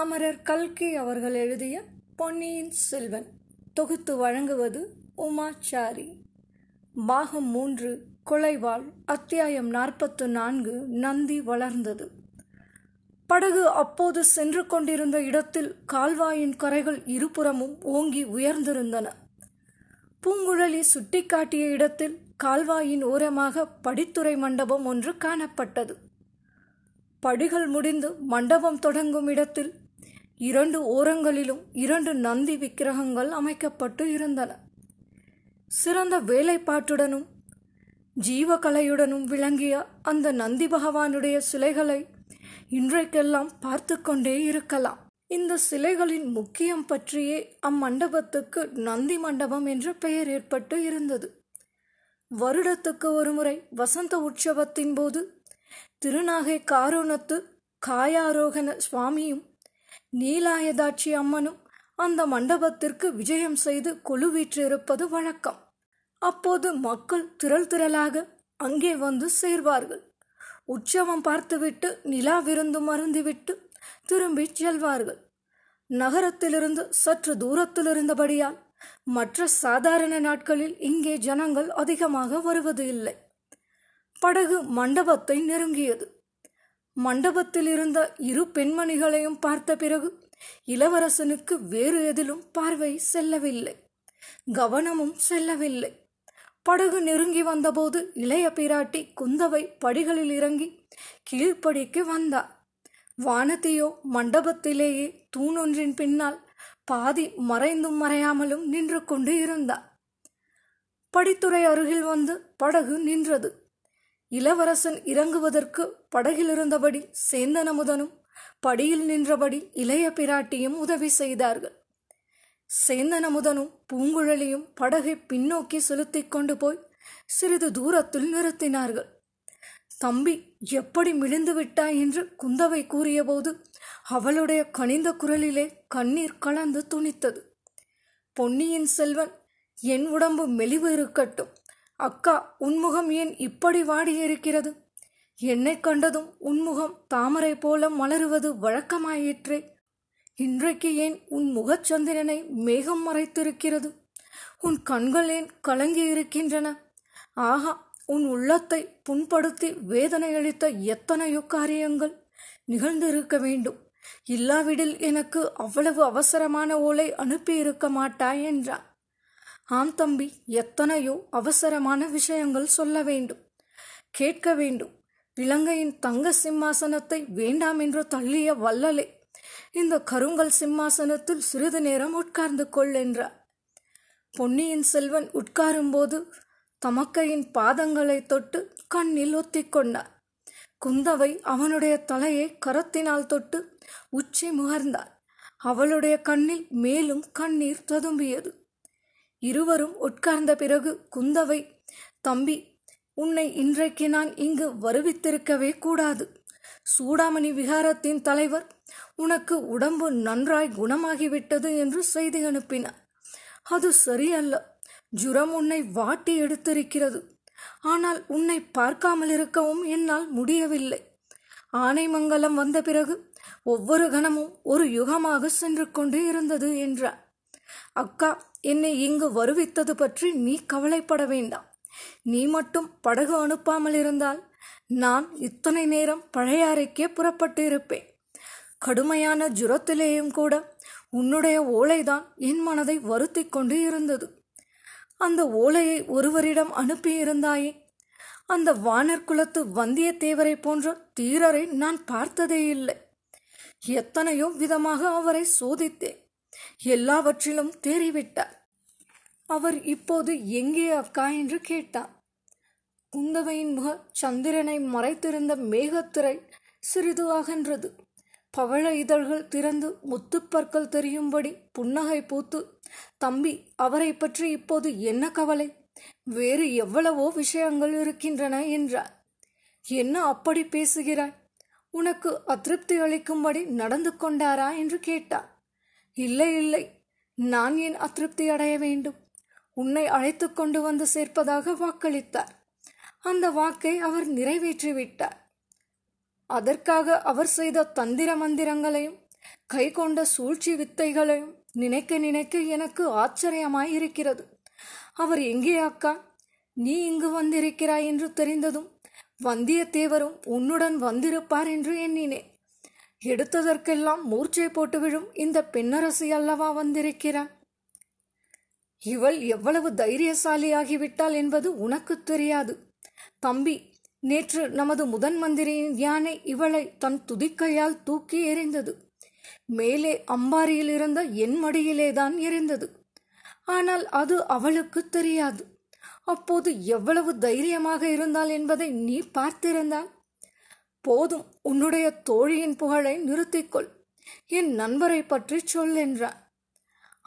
அமரர் கல்கி அவர்கள் எழுதிய பொன்னியின் செல்வன் தொகுத்து வழங்குவது உமாச்சாரி. பாகம் 3 கொலைவாள், அத்தியாயம் 44 நந்தி வளர்ந்தது. படகு அப்போது சென்று கொண்டிருந்த இடத்தில் கால்வாயின் கரைகள் இருபுறமும் ஓங்கி உயர்ந்திருந்தன. பூங்குழலி சுட்டிக்காட்டிய இடத்தில் கால்வாயின் ஓரமாக படித்துறை மண்டபம் ஒன்று காணப்பட்டது. படிகள் முடிந்து மண்டபம் தொடங்கும் இடத்தில் இரண்டு ஓரங்களிலும் இரண்டு நந்தி விக்கிரகங்கள் அமைக்கப்பட்டு இருந்தன. சிறந்த வேலைப்பாட்டுடனும் ஜீவகலையுடனும் விளங்கிய அந்த நந்தி பகவானுடைய சிலைகளை இன்றைக்கெல்லாம் பார்த்து கொண்டே இருக்கலாம். இந்த சிலைகளின் முக்கியம் பற்றியே அம்மண்டபத்துக்கு நந்தி மண்டபம் என்ற பெயர் ஏற்பட்டு இருந்தது. வருடத்துக்கு ஒருமுறை வசந்த உற்சவத்தின் போது திருநாகை காரோணத்து காயாரோகண சுவாமியும் நீலாயதாட்சி அம்மனும் அந்த மண்டபத்திற்கு விஜயம் செய்து கொலுவீற்றிருப்பது வழக்கம். அப்போது மக்கள் திரள் திரளாக அங்கே வந்து சேர்வார்கள். உற்சவம் பார்த்துவிட்டு நிலா விருந்து மருந்திவிட்டு திரும்பி செல்வார்கள். நகரத்திலிருந்து சற்று தூரத்தில் இருந்தபடியால் மற்ற சாதாரண நாட்களில் இங்கே ஜனங்கள் அதிகமாக வருவது இல்லை. படகு மண்டபத்தை நெருங்கியது. மண்டபத்தில் இருந்த இரு பெண்மணிகளையும் பார்த்த பிறகு இளவரசனுக்கு வேறு எதிலும் பார்வை செல்லவில்லை, கவனமும் செல்லவில்லை. படகு நெருங்கி வந்தபோது இளைய பிராட்டி குந்தவை படிகளில் இறங்கி கீழ்ப்படிக்கு வந்தார். வானதியோ மண்டபத்திலேயே தூணொன்றின் பின்னால் பாதி மறைந்தும் மறையாமலும் நின்று கொண்டு இருந்தார். படித்துறை அருகில் வந்து படகு நின்றது. இளவரசன் இறங்குவதற்கு படகில் இருந்தபடி சேந்தனமுதனும் படியில் நின்றபடி இளைய பிராட்டியும் உதவி செய்தார்கள். சேந்தனமுதனும் பூங்குழலியும் படகை பின்னோக்கி செலுத்தி கொண்டு போய் சிறிது தூரத்தில் நிறுத்தினார்கள். தம்பி, எப்படி மிளிந்து விட்டாய் என்று குந்தவை கூறியபோது அவளுடைய கனிந்த குரலிலே கண்ணீர் கலந்து துணித்தது. பொன்னியின் செல்வன், என் உடம்பு மெலிவு இருக்கட்டும், அக்கா உன்முகம் ஏன் இப்படி வாடியிருக்கிறது? என்னை கண்டதும் உன்முகம் தாமரை போல மலருவது வழக்கமாயிற்றே, இன்றைக்கு ஏன் உன் முகச்சந்திரனை மேகம் மறைத்திருக்கிறது? உன் கண்கள் ஏன் கலங்கி இருக்கின்றன? ஆகா, உன் உள்ளத்தை புண்படுத்தி வேதனை அளித்த எத்தனையோ காரியங்கள் நிகழ்ந்திருக்க வேண்டும். இல்லாவிடில் எனக்கு அவ்வளவு அவசரமான ஓலை அனுப்பியிருக்க மாட்டாய் என்றான். ஆம் தம்பி, எத்தனையோ அவசரமான விஷயங்கள் சொல்ல வேண்டும், கேட்க வேண்டும். இலங்கையின் தங்க சிம்மாசனத்தை வேண்டாம் என்று தள்ளிய வள்ளலே, இந்த கருங்கல் சிம்மாசனத்தில் சிறிது நேரம் உட்கார்ந்து கொள் என்றார். பொன்னியின் செல்வன் உட்காரும்போது தமக்கையின் பாதங்களை தொட்டு கண்ணில் ஒத்திக்கொண்டார். குந்தவை அவனுடைய தலையை கரத்தினால் தொட்டு உச்சி முகர்ந்தார். அவளுடைய கண்ணில் மேலும் கண்ணீர் ததும்பியது. இருவரும் உட்கார்ந்த பிறகு குந்தவை, தம்பி, உன்னை இன்றைக்கு நான் இங்கு வருவித்திருக்கவே கூடாது. சூடாமணி விகாரத்தின் தலைவர் உனக்கு உடம்பு நன்றாய் குணமாகிவிட்டது என்று செய்தி அனுப்பினார். அது சரியல்ல. ஜுரம் உன்னை வாட்டி எடுத்திருக்கிறது. ஆனால் உன்னை பார்க்காமல் இருக்கவும் என்னால் முடியவில்லை. ஆனைமங்கலம் வந்த பிறகு ஒவ்வொரு கணமும் ஒரு யுகமாக சென்று கொண்டு இருந்தது என்றார். அக்கா, என்னை இங்கு வருவித்தது பற்றி நீ கவலைப்பட வேண்டாம். நீ மட்டும் படகு அனுப்பாமல் இருந்தால் நான் இத்தனை நேரம் பழையாறைக்கே புறப்பட்டு இருப்பேன். கடுமையான ஜுரத்திலேயும் கூட உன்னுடைய ஓலைதான் என் மனதை வருத்தி கொண்டு இருந்தது. அந்த ஓலையை ஒருவரிடம் அனுப்பியிருந்தாயே, அந்த வானர்குலத்து வந்தியத்தேவரை போன்ற தீரரை நான் பார்த்ததே இல்லை. எத்தனையோ விதமாக அவரை சோதித்தேன், எல்லாவற்றிலும் தேறிவிட்டார். அவர் இப்போது எங்கே அக்கா என்று கேட்டார். குந்தவையின் முக சந்திரனை மறைத்திருந்த மேகத்திரை சிறிது அகன்றது. பவழ இதழ்கள் திறந்து முத்துப்பற்கள் தெரியும்படி புன்னகை பூத்து, தம்பி, அவரை பற்றி இப்போது என்ன கவலை? வேறு எவ்வளவோ விஷயங்கள் இருக்கின்றன என்றார். என்ன அப்படி பேசுகிறாய்? உனக்கு அதிருப்தி அளிக்கும்படி நடந்து கொண்டாரா என்று கேட்டார். இல்லை இல்லை, நான் ஏன் அதிருப்தி அடைய வேண்டும்? உன்னை அழைத்து கொண்டு வந்து சேர்ப்பதாக வாக்களித்தார். அந்த வாக்கை அவர் நிறைவேற்றிவிட்டார். அதற்காக அவர் செய்த தந்திர மந்திரங்களையும் கை கொண்ட சூழ்ச்சி வித்தைகளையும் நினைக்க நினைக்க எனக்கு ஆச்சரியமாயிருக்கிறது. அவர் எங்கே அக்கா? நீ இங்கு வந்திருக்கிறாய் என்று தெரிந்ததும் வந்தியத்தேவரும் உன்னுடன் வந்திருப்பார் என்று எண்ணினேன். எடுத்ததற்கெல்லாம் மூர்ச்சை போட்டு விழும் இந்த பெண்ணரசி அல்லவா வந்திருக்கிறார். இவள் எவ்வளவு தைரியசாலியாகிவிட்டாள் என்பது உனக்கு தெரியாது தம்பி. நேற்று நமது முதன் மந்திரியின் யானை இவளை தன் துதிக்கையால் தூக்கி எறிந்தது. மேலே அம்பாரியில் இருந்த என் மடியிலேதான் எறிந்தது. ஆனால் அது அவளுக்கு தெரியாது. அப்போது எவ்வளவு தைரியமாக இருந்தாள் என்பதை நீ பார்த்திருந்தாள். போதும், உன்னுடைய தோழியின் புகழை நிறுத்திக்கொள். என் நண்பரை பற்றி சொல் என்றார்.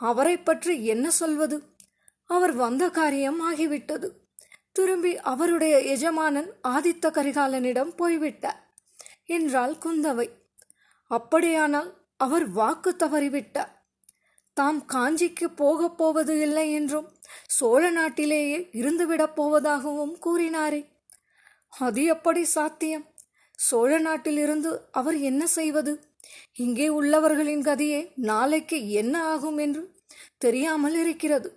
அவரை பற்றி என்ன சொல்வது? அவர் வந்த காரியம் ஆகிவிட்டது. திரும்பி அவருடைய எஜமானன் ஆதித்த கரிகாலனிடம் போய்விட்டார் என்றாள் குந்தவை. அப்படியானால் அவர் வாக்கு தவறிவிட்டார். தாம் காஞ்சிக்கு போகப் போவது இல்லை என்றும் சோழ நாட்டிலேயே இருந்துவிடப் போவதாகவும் கூறினாரே, அது எப்படி சாத்தியம்? சோழ நாட்டிலிருந்து அவர் என்ன செய்வது? இங்கே உள்ளவர்களின் கதையே நாளைக்கு என்ன ஆகும் என்று தெரியாமல் இருக்கிறது.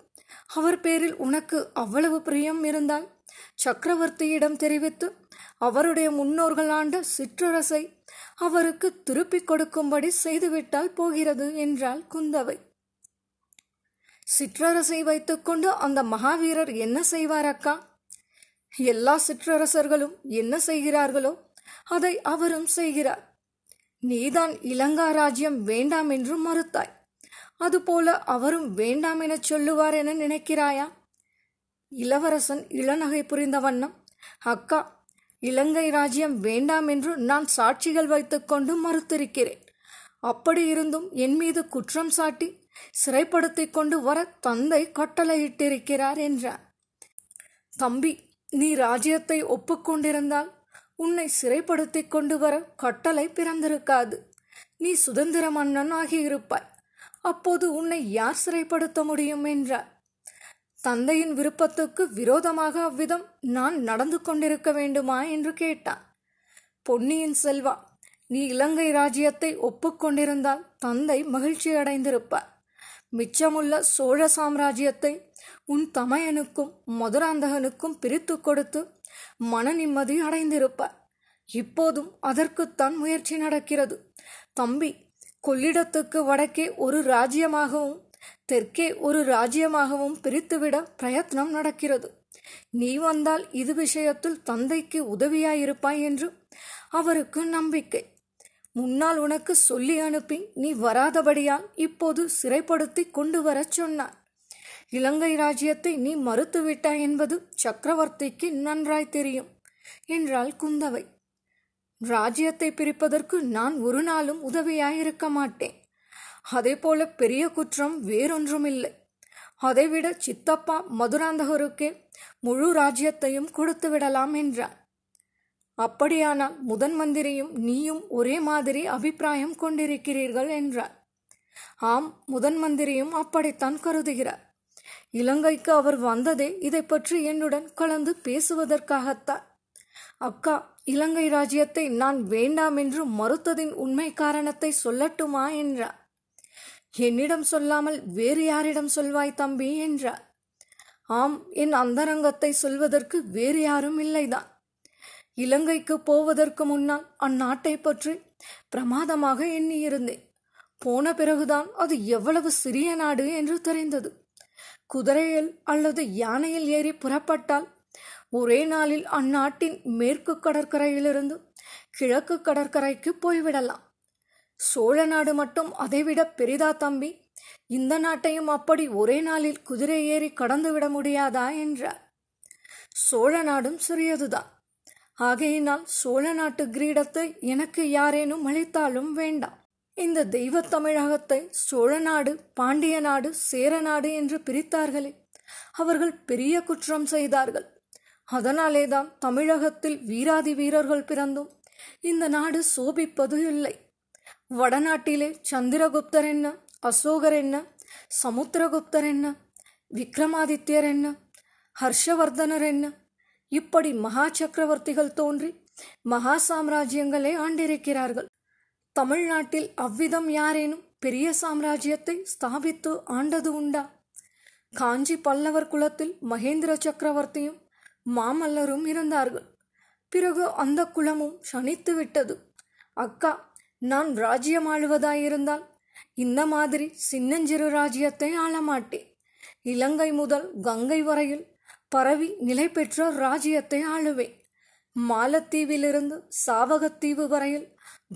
அவர் பேரில் உனக்கு அவ்வளவு பிரியம் இருந்தால் சக்கரவர்த்தியிடம் தெரிவித்து அவருடைய முன்னோர்கள் ஆண்ட சிற்றரசை அவருக்கு திருப்பிக் கொடுக்கும்படி செய்துவிட்டால் போகிறது என்றாள் குந்தவை. சிற்றரசை வைத்துக்கொண்டு அந்த மகாவீரர் என்ன செய்வார் அக்கா? எல்லா சிற்றரசர்களும் என்ன செய்கிறார்களோ அதை அவரும் செய்கிறார். நீதான் இலங்கா ராஜ்யம் வேண்டாம் என்று மறுத்தாய், அதுபோல அவரும் வேண்டாம் என சொல்லுவார் என நினைக்கிறாயா? இளவரசன் இளநகை புரிந்த வண்ணம், அக்கா, இலங்கை ராஜ்யம் வேண்டாம் என்று நான் சாட்சிகள் வைத்துக்கொண்டு மறுத்திருக்கிறேன். அப்படி இருந்தும் என் மீது குற்றம் சாட்டி சிறைப்படுத்தி கொண்டு வர தந்தை கட்டளையிட்டிருக்கிறார் என்றார். தம்பி, நீ ராஜ்யத்தை ஒப்புக்கொண்டிருந்தால் உன்னை சிறைப்படுத்தி கொண்டு வர கட்டளை பிறந்திருக்காது. நீ சுதந்திர மன்னன் ஆகியிருப்பாய். அப்போது உன்னை யார் சிறைப்படுத்த முடியும் என்றார். தந்தையின் விருப்பத்துக்கு விரோதமாக அவ்விதம் நான் நடந்து கொண்டிருக்க வேண்டுமா என்று கேட்டான். பொன்னியின் செல்வா, நீ இலங்கை ராஜ்யத்தை ஒப்புக்கொண்டிருந்தால் தந்தை மகிழ்ச்சி அடைந்திருப்பார். மிச்சமுள்ள சோழ சாம்ராஜ்யத்தை உன் தமையனுக்கும் மதுராந்தகனுக்கும் பிரித்து கொடுத்து மன நிம்மதி அடைந்திருப்பார். இப்போதும் அதற்குத்தான் முயற்சி நடக்கிறது தம்பி. கொள்ளிடத்துக்கு வடக்கே ஒரு ராஜ்யமாகவும் தெற்கே ஒரு ராஜ்யமாகவும் பிரித்துவிட பிரயத்னம் நடக்கிறது. நீ வந்தால் இது விஷயத்தில் தந்தைக்கு உதவியாயிருப்பாய் என்று அவருக்கு நம்பிக்கை. முன்னால் உனக்கு சொல்லி அனுப்பி நீ வராதபடியால் இப்போது சிறைப்படுத்தி கொண்டு வர சொன்னார். இலங்கை ராஜ்யத்தை நீ மறுத்துவிட்டாய் என்பது சக்கரவர்த்திக்கு நன்றாய் தெரியும் என்றாள் குந்தவை. ராஜ்யத்தை பிரிப்பதற்கு நான் ஒரு நாளும் உதவியாயிருக்க மாட்டேன். அதே போல பெரிய குற்றம் வேறொன்றுமில்லை. அதைவிட சித்தப்பா மதுராந்தகருக்கே முழு ராஜ்யத்தையும் கொடுத்து விடலாம் என்றார். அப்படியானால் முதன் மந்திரியும் நீயும் ஒரே மாதிரி அபிப்பிராயம் கொண்டிருக்கிறீர்கள் என்றார். ஆம், முதன் மந்திரியும் அப்படித்தான் கருதுகிறார். இலங்கைக்கு அவர் வந்ததே இதை பற்றி என்னுடன் கலந்து பேசுவதற்காகத்தான். அக்கா, இலங்கை ராஜ்யத்தை நான் வேண்டாம் என்று மறுத்ததின் உண்மை காரணத்தை சொல்லட்டுமா என்றார். என்னிடம் சொல்லாமல் வேறு யாரிடம் சொல்வாய் தம்பி என்றார். ஆம், என் அந்தரங்கத்தை சொல்வதற்கு வேறு யாரும் இல்லைதான். இலங்கைக்கு போவதற்கு முன்னால் அந்நாட்டை பற்றி பிரமாதமாக எண்ணியிருந்தேன். போன பிறகுதான் அது எவ்வளவு சிறிய நாடு என்று தெரிந்தது. குதிரையில் அல்லது யானையில் ஏறி புறப்பட்டால் ஒரே நாளில் அந்நாட்டின் மேற்கு கடற்கரையிலிருந்து கிழக்கு கடற்கரைக்கு போய்விடலாம். சோழ நாடு மட்டும் அதைவிட பெரிதா தம்பி? இந்த நாட்டையும் அப்படி ஒரே நாளில் குதிரை ஏறி கடந்துவிட முடியாதா என்றார். சோழ நாடும் சிறியதுதான். ஆகையினால் சோழ நாட்டு கிரீடத்தை எனக்கு யாரேனும் அளித்தாலும் வேண்டாம். இந்த தெய்வ தமிழகத்தை சோழ நாடு, பாண்டிய நாடு, சேர நாடு என்று பிரித்தார்களே, அவர்கள் பெரிய குற்றம் செய்தார்கள். அதனாலேதான் தமிழகத்தில் வீராதி வீரர்கள் பிறந்தும் இந்த நாடு சோபிப்பது இல்லை. வடநாட்டிலே சந்திரகுப்தர் என்ன, அசோகர் என்ன, சமுத்திரகுப்தர் என்ன, விக்ரமாதித்யர் என்ன, ஹர்ஷவர்தனர் என்ன, இப்படி மகா சக்கரவர்த்திகள் தோன்றி மகா சாம்ராஜ்யங்களே ஆண்டிருக்கிறார்கள். தமிழ்நாட்டில் அவ்விதம் யாரேனும் பெரிய சாம்ராஜ்யத்தை ஸ்தாபித்து ஆண்டது உண்டா? காஞ்சி பல்லவர் குலத்தில் மகேந்திர சக்கரவர்த்தியும் மாமல்லரும் இருந்தார்கள். பிறகு அந்த குலமும் சனித்து விட்டது. அக்கா, நான் ராஜ்யம் ஆளுவதாயிருந்தால் இந்த மாதிரி சின்னஞ்சிறு ராஜ்யத்தை ஆளமாட்டேன். இலங்கை முதல் கங்கை வரையில் பரவி நிலை பெற்ற ராஜ்யத்தை ஆளுவேன். மாலத்தீவிலிருந்து சாவகத்தீவு வரையில்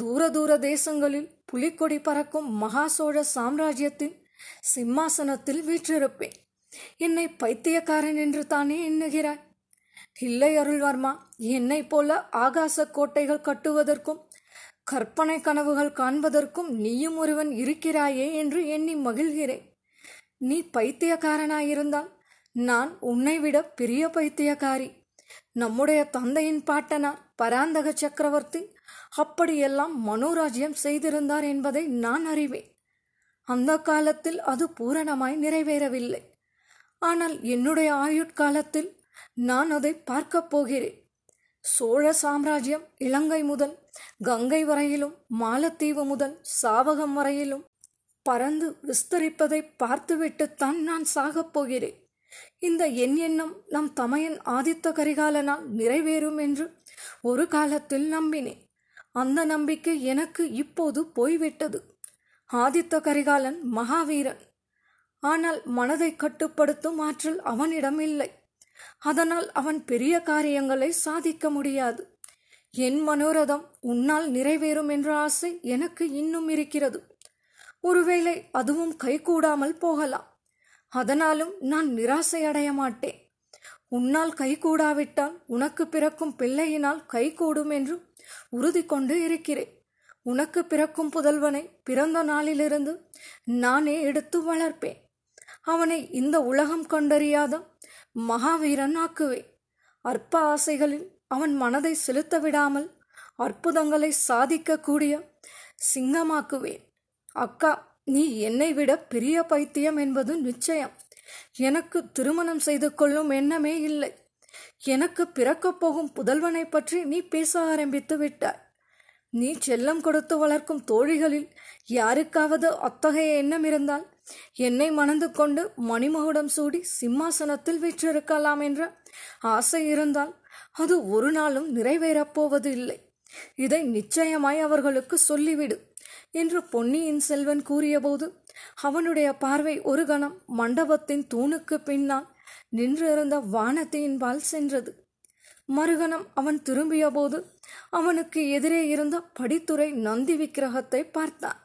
தூர தூர தேசங்களில் புலிக்கொடி பறக்கும் மகாசோழ சாம்ராஜ்யத்தின் சிம்மாசனத்தில் வீற்றிருப்பேன். என்னை பைத்தியக்காரன் என்று தானே எண்ணுகிறாய்? இல்லை அருள்வர்மா, என்னை போல ஆகாச கோட்டைகள் கட்டுவதற்கும் கற்பனை கனவுகள் காண்பதற்கும் நீயும் ஒருவன் இருக்கிறாயே என்று எண்ணி மகிழ்கிறேன். நீ பைத்தியக்காரனாயிருந்தால் நான் உன்னை விட பெரிய பைத்தியக்காரி. நம்முடைய தந்தையின் பாட்டனார் பராந்தக சக்கரவர்த்தி அப்படியெல்லாம் மனோராஜ்யம் செய்திருந்தார் என்பதை நான் அறிவேன். அந்த காலத்தில் அது பூரணமாய் நிறைவேறவில்லை. ஆனால் என்னுடைய ஆயுட்காலத்தில் நான் அதை பார்க்கப் போகிறேன். சோழ சாம்ராஜ்யம் இலங்கை முதல் கங்கை வரையிலும் மாலத்தீவு முதல் சாவகம் வரையிலும் பறந்து விஸ்தரிப்பதை பார்த்துவிட்டுத்தான் நான் சாகப் போகிறேன். இந்த என் எண்ணம் நம் தமையன் ஆதித்த கரிகாலனால் நிறைவேறும் என்று ஒரு காலத்தில் நம்பினேன். அந்த நம்பிக்கை எனக்கு இப்போது போய்விட்டது. ஆதித்த கரிகாலன் மகாவீரன். ஆனால் மனதை கட்டுப்படுத்தும் ஆற்றல் அவனிடம் இல்லை. அதனால் அவன் பெரிய காரியங்களை சாதிக்க முடியாது. என் மனோரதம் உன்னால் நிறைவேறும் என்ற ஆசை எனக்கு இன்னும் இருக்கிறது. ஒருவேளை அதுவும் கைகூடாமல் போகலாம். அதனாலும் நான் நிராசையடைய மாட்டேன். உன்னால் கைகூடாவிட்டால் உனக்கு பிறக்கும் பிள்ளையினால் கைகூடும் என்று உறுதி கொண்டு இருக்கிறேன். உனக்கு பிறக்கும் புதல்வனை பிறந்த நாளிலிருந்து நானே எடுத்து வளர்ப்பேன். அவனை இந்த உலகம் கண்டறியாத மகாவீரன் ஆக்குவேன். அற்ப ஆசைகளில் அவன் மனதை செலுத்த விடாமல் அற்புதங்களை சாதிக்கக்கூடிய சிங்கமாக்குவேன். அக்கா, நீ என்னை விட பெரிய பைத்தியம் என்பது நிச்சயம். எனக்கு திருமணம் செய்து கொள்ளும் எண்ணமே இல்லை. எனக்கு பிறக்கப் போகும் புதல்வனை பற்றி நீ பேச ஆரம்பித்து விட்டாய். நீ செல்லம் கொடுத்து வளர்க்கும் தோழிகளில் யாருக்காவது அத்தகைய எண்ணம் இருந்தால் என்னை மணந்து கொண்டு மணிமகுடம் சூடி சிம்மாசனத்தில் வீற்றிருக்கலாம் என்ற ஆசை இருந்தால் அது ஒரு நாளும் நிறைவேறப்போவது இல்லை. இதை நிச்சயமாய் அவர்களுக்கு சொல்லிவிடு என்று பொன்னியின் செல்வன் கூறியபோது அவனுடைய பார்வை ஒரு கணம் மண்டபத்தின் தூணுக்கு பின்னால் நின்றிருந்த வானதியின்பால் சென்றது. மறுகணம் அவன் திரும்பிய போது அவனுக்கு எதிரே இருந்த படித்துறை நந்தி விக்கிரகத்தை பார்த்தான்.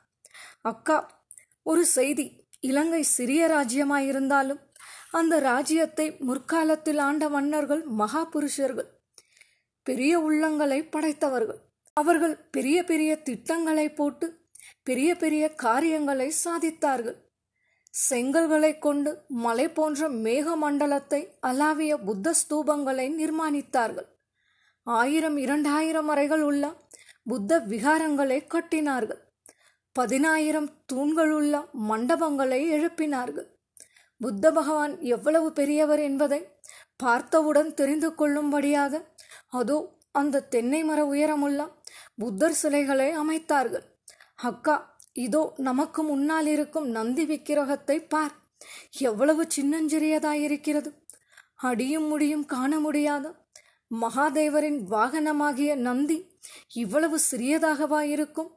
அக்கா, ஒரு செய்தி. இலங்கை சிறிய ராஜ்யமாயிருந்தாலும் அந்த ராஜ்யத்தை முற்காலத்தில் ஆண்ட மன்னர்கள் மகாபுருஷர்கள், பெரிய உள்ளங்களை படைத்தவர்கள். அவர்கள் பெரிய பெரிய திட்டங்களை போட்டு பெரிய பெரிய காரியங்களை சாதித்தார்கள். செங்கல்களை கொண்டு மலை போன்ற மேக மண்டலத்தை அலாவிய புத்த ஸ்தூபங்களை நிர்மாணித்தார்கள். 1000-2000 அறைகள் உள்ள புத்த விகாரங்களை கட்டினார்கள். 10000 தூண்கள் உள்ள மண்டபங்களை எழுப்பினார்கள். புத்த பகவான் எவ்வளவு பெரியவர் என்பதை பார்த்தவுடன் தெரிந்து கொள்ளும்படியாக அதோ அந்த தென்னை மர உயரமுள்ள புத்தர் சிலைகளை அமைத்தார்கள். அக்கா, இதோ நமக்கு முன்னால் இருக்கும் நந்தி விக்கிரகத்தை பார். எவ்வளவு சின்னஞ்சிறியதாயிருக்கிறது. அடியும் முடியும் காண முடியாத மகாதேவரின் வாகனமாகிய நந்தி இவ்வளவு சிறியதாகவா இருக்கும்?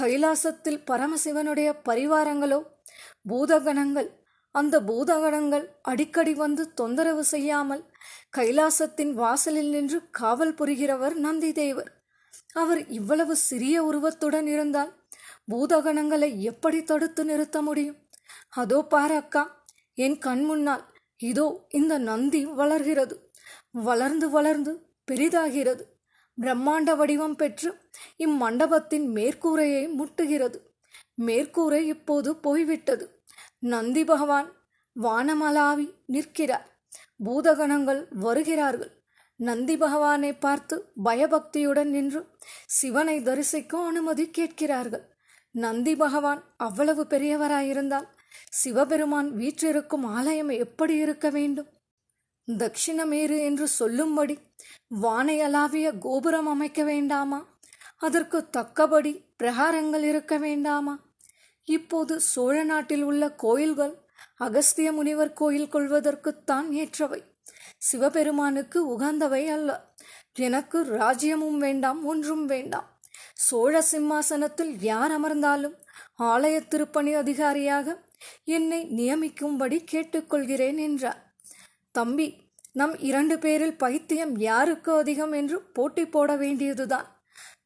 கைலாசத்தில் பரமசிவனுடைய பரிவாரங்களோ பூதகணங்கள். அந்த பூதகணங்கள் அடிக்கடி வந்து தொந்தரவு செய்யாமல் கைலாசத்தின் வாசலில் நின்று காவல் புரிகிறவர் நந்தி தேவர். அவர் இவ்வளவு சிறிய உருவத்துடன் இருந்தால் பூதகணங்களை எப்படி தடுத்து நிறுத்த முடியும்? அதோ பார் அக்கா, என் கண் முன்னால் இதோ இந்த நந்தி வளர்கிறது. வளர்ந்து வளர்ந்து பெரிதாகிறது. பிரம்மாண்ட வடிவம் பெற்று இம்மண்டபத்தின் மேற்கூரையை முட்டுகிறது. மேற்கூரை இப்போது போய்விட்டது. நந்தி பகவான் வானமலாவி நிற்கிறார். பூதகணங்கள் வருகிறார்கள். நந்தி பகவானை பார்த்து பயபக்தியுடன் நின்று சிவனை தரிசிக்க அனுமதி கேட்கிறார்கள். நந்தி பகவான் அவ்வளவு பெரியவராயிருந்தால் சிவபெருமான் வீற்றிருக்கும் ஆலயம் எப்படி இருக்க வேண்டும்? தட்சிணமேறு என்று சொல்லும்படி வானையலாவிய கோபுரம் அமைக்க வேண்டாமா? அதற்கு தக்கபடி பிரகாரங்கள் இருக்க வேண்டாமா? இப்போது சோழ நாட்டில் உள்ள கோயில்கள் அகஸ்திய முனிவர் கோயில் கொள்வதற்குத்தான் ஏற்றவை, சிவபெருமானுக்கு உகந்தவை அல்ல. எனக்கு ராஜ்யமும் வேண்டாம், ஒன்றும் வேண்டாம். சோழ சிம்மாசனத்தில் யார் அமர்ந்தாலும் ஆலய திருப்பணி அதிகாரியாக என்னை நியமிக்கும்படி கேட்டுக்கொள்கிறேன் என்றார். தம்பி, நம் இரண்டு பேரில் பைத்தியம் யாருக்கு அதிகம் என்று போட்டி போட வேண்டியதுதான்.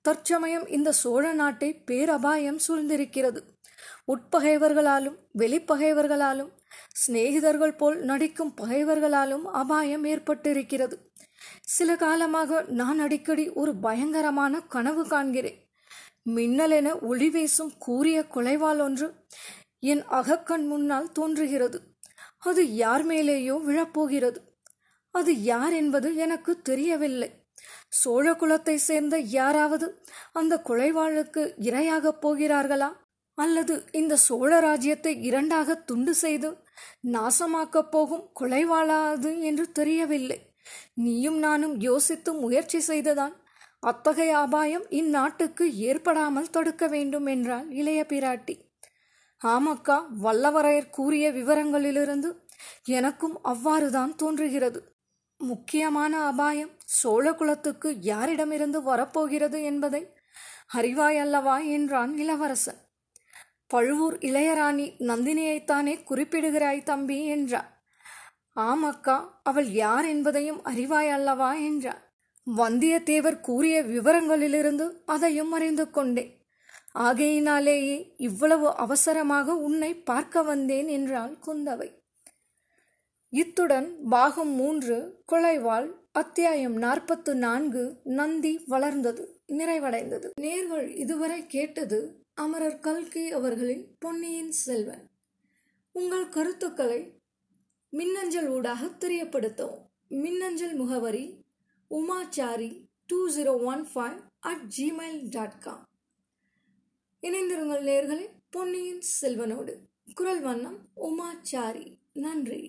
தற்சமயம் இந்த சோழ நாட்டை பேரபாயம் சூழ்ந்திருக்கிறது. உட்பகைவர்களாலும் வெளிப்பகைவர்களாலும் சிநேகிதர்கள் போல் நடிக்கும் பகைவர்களாலும் அபாயம் ஏற்பட்டிருக்கிறது. சில காலமாக நான் அடிக்கடி ஒரு பயங்கரமான கனவு காண்கிறேன். மின்னலென ஒளி வீசும் கூரிய கொலைவாள் ஒன்று என் அகக்கண் முன்னால் தோன்றுகிறது. அது யார் மேலேயோ விழப்போகிறது. அது யார் என்பது எனக்கு தெரியவில்லை. சோழ குலத்தை சேர்ந்த யாராவது அந்த கொலைவாளுக்கு இரையாகப் போகிறார்களா? அல்லது இந்த சோழ ராஜ்யத்தை இரண்டாக துண்டு செய்து நாசமாக்கப் போகும் கொலைவாளாது என்று தெரியவில்லை. நீயும் நானும் யோசித்து முயற்சி செய்துதான் அத்தகைய அபாயம் இந்நாட்டுக்கு ஏற்படாமல் தடுக்க வேண்டும் என்றாள் இளைய பிராட்டி. ஆமக்கா, வல்லவரையர் கூறிய விவரங்களிலிருந்து எனக்கும் அவ்வாறுதான் தோன்றுகிறது. முக்கியமான அபாயம் சோழ குலத்துக்கு யாரிடமிருந்து வரப்போகிறது என்பதை அறிவாய் அல்லவா என்றான் இளவரசன். பழுவூர் இளையராணி நந்தினியைத்தானே குறிப்பிடுகிறாய் தம்பி என்றார். ஆமக்கா, அவள் யார் என்பதையும் அறிவாய் அல்லவா என்றார். வந்தியத்தேவர் கூறிய விவரங்களிலிருந்து அதையும் அறிந்து கொண்டேன். ஆகையினாலேயே இவ்வளவு அவசரமாக உன்னை பார்க்க வந்தேன் என்றாள் குந்தவை. இத்துடன் பாகம் 3 கொலைவாள் அத்தியாயம் 44 நந்தி வளர்ந்தது நிறைவடைந்தது. நேர்கள் இதுவரை கேட்டது அமரர் கல்கி அவர்களின் பொன்னியின் செல்வன். உங்கள் கருத்துக்களை மின்னஞ்சல் ஊடாக தெரியப்படுத்தவும். மின்னஞ்சல் முகவரி umaachari2015@gmail.com. இணைந்திருங்கள் நேர்களே பொன்னியின் செல்வனோடு. குரல் வண்ணம் உமாச்சாரி. நன்றி.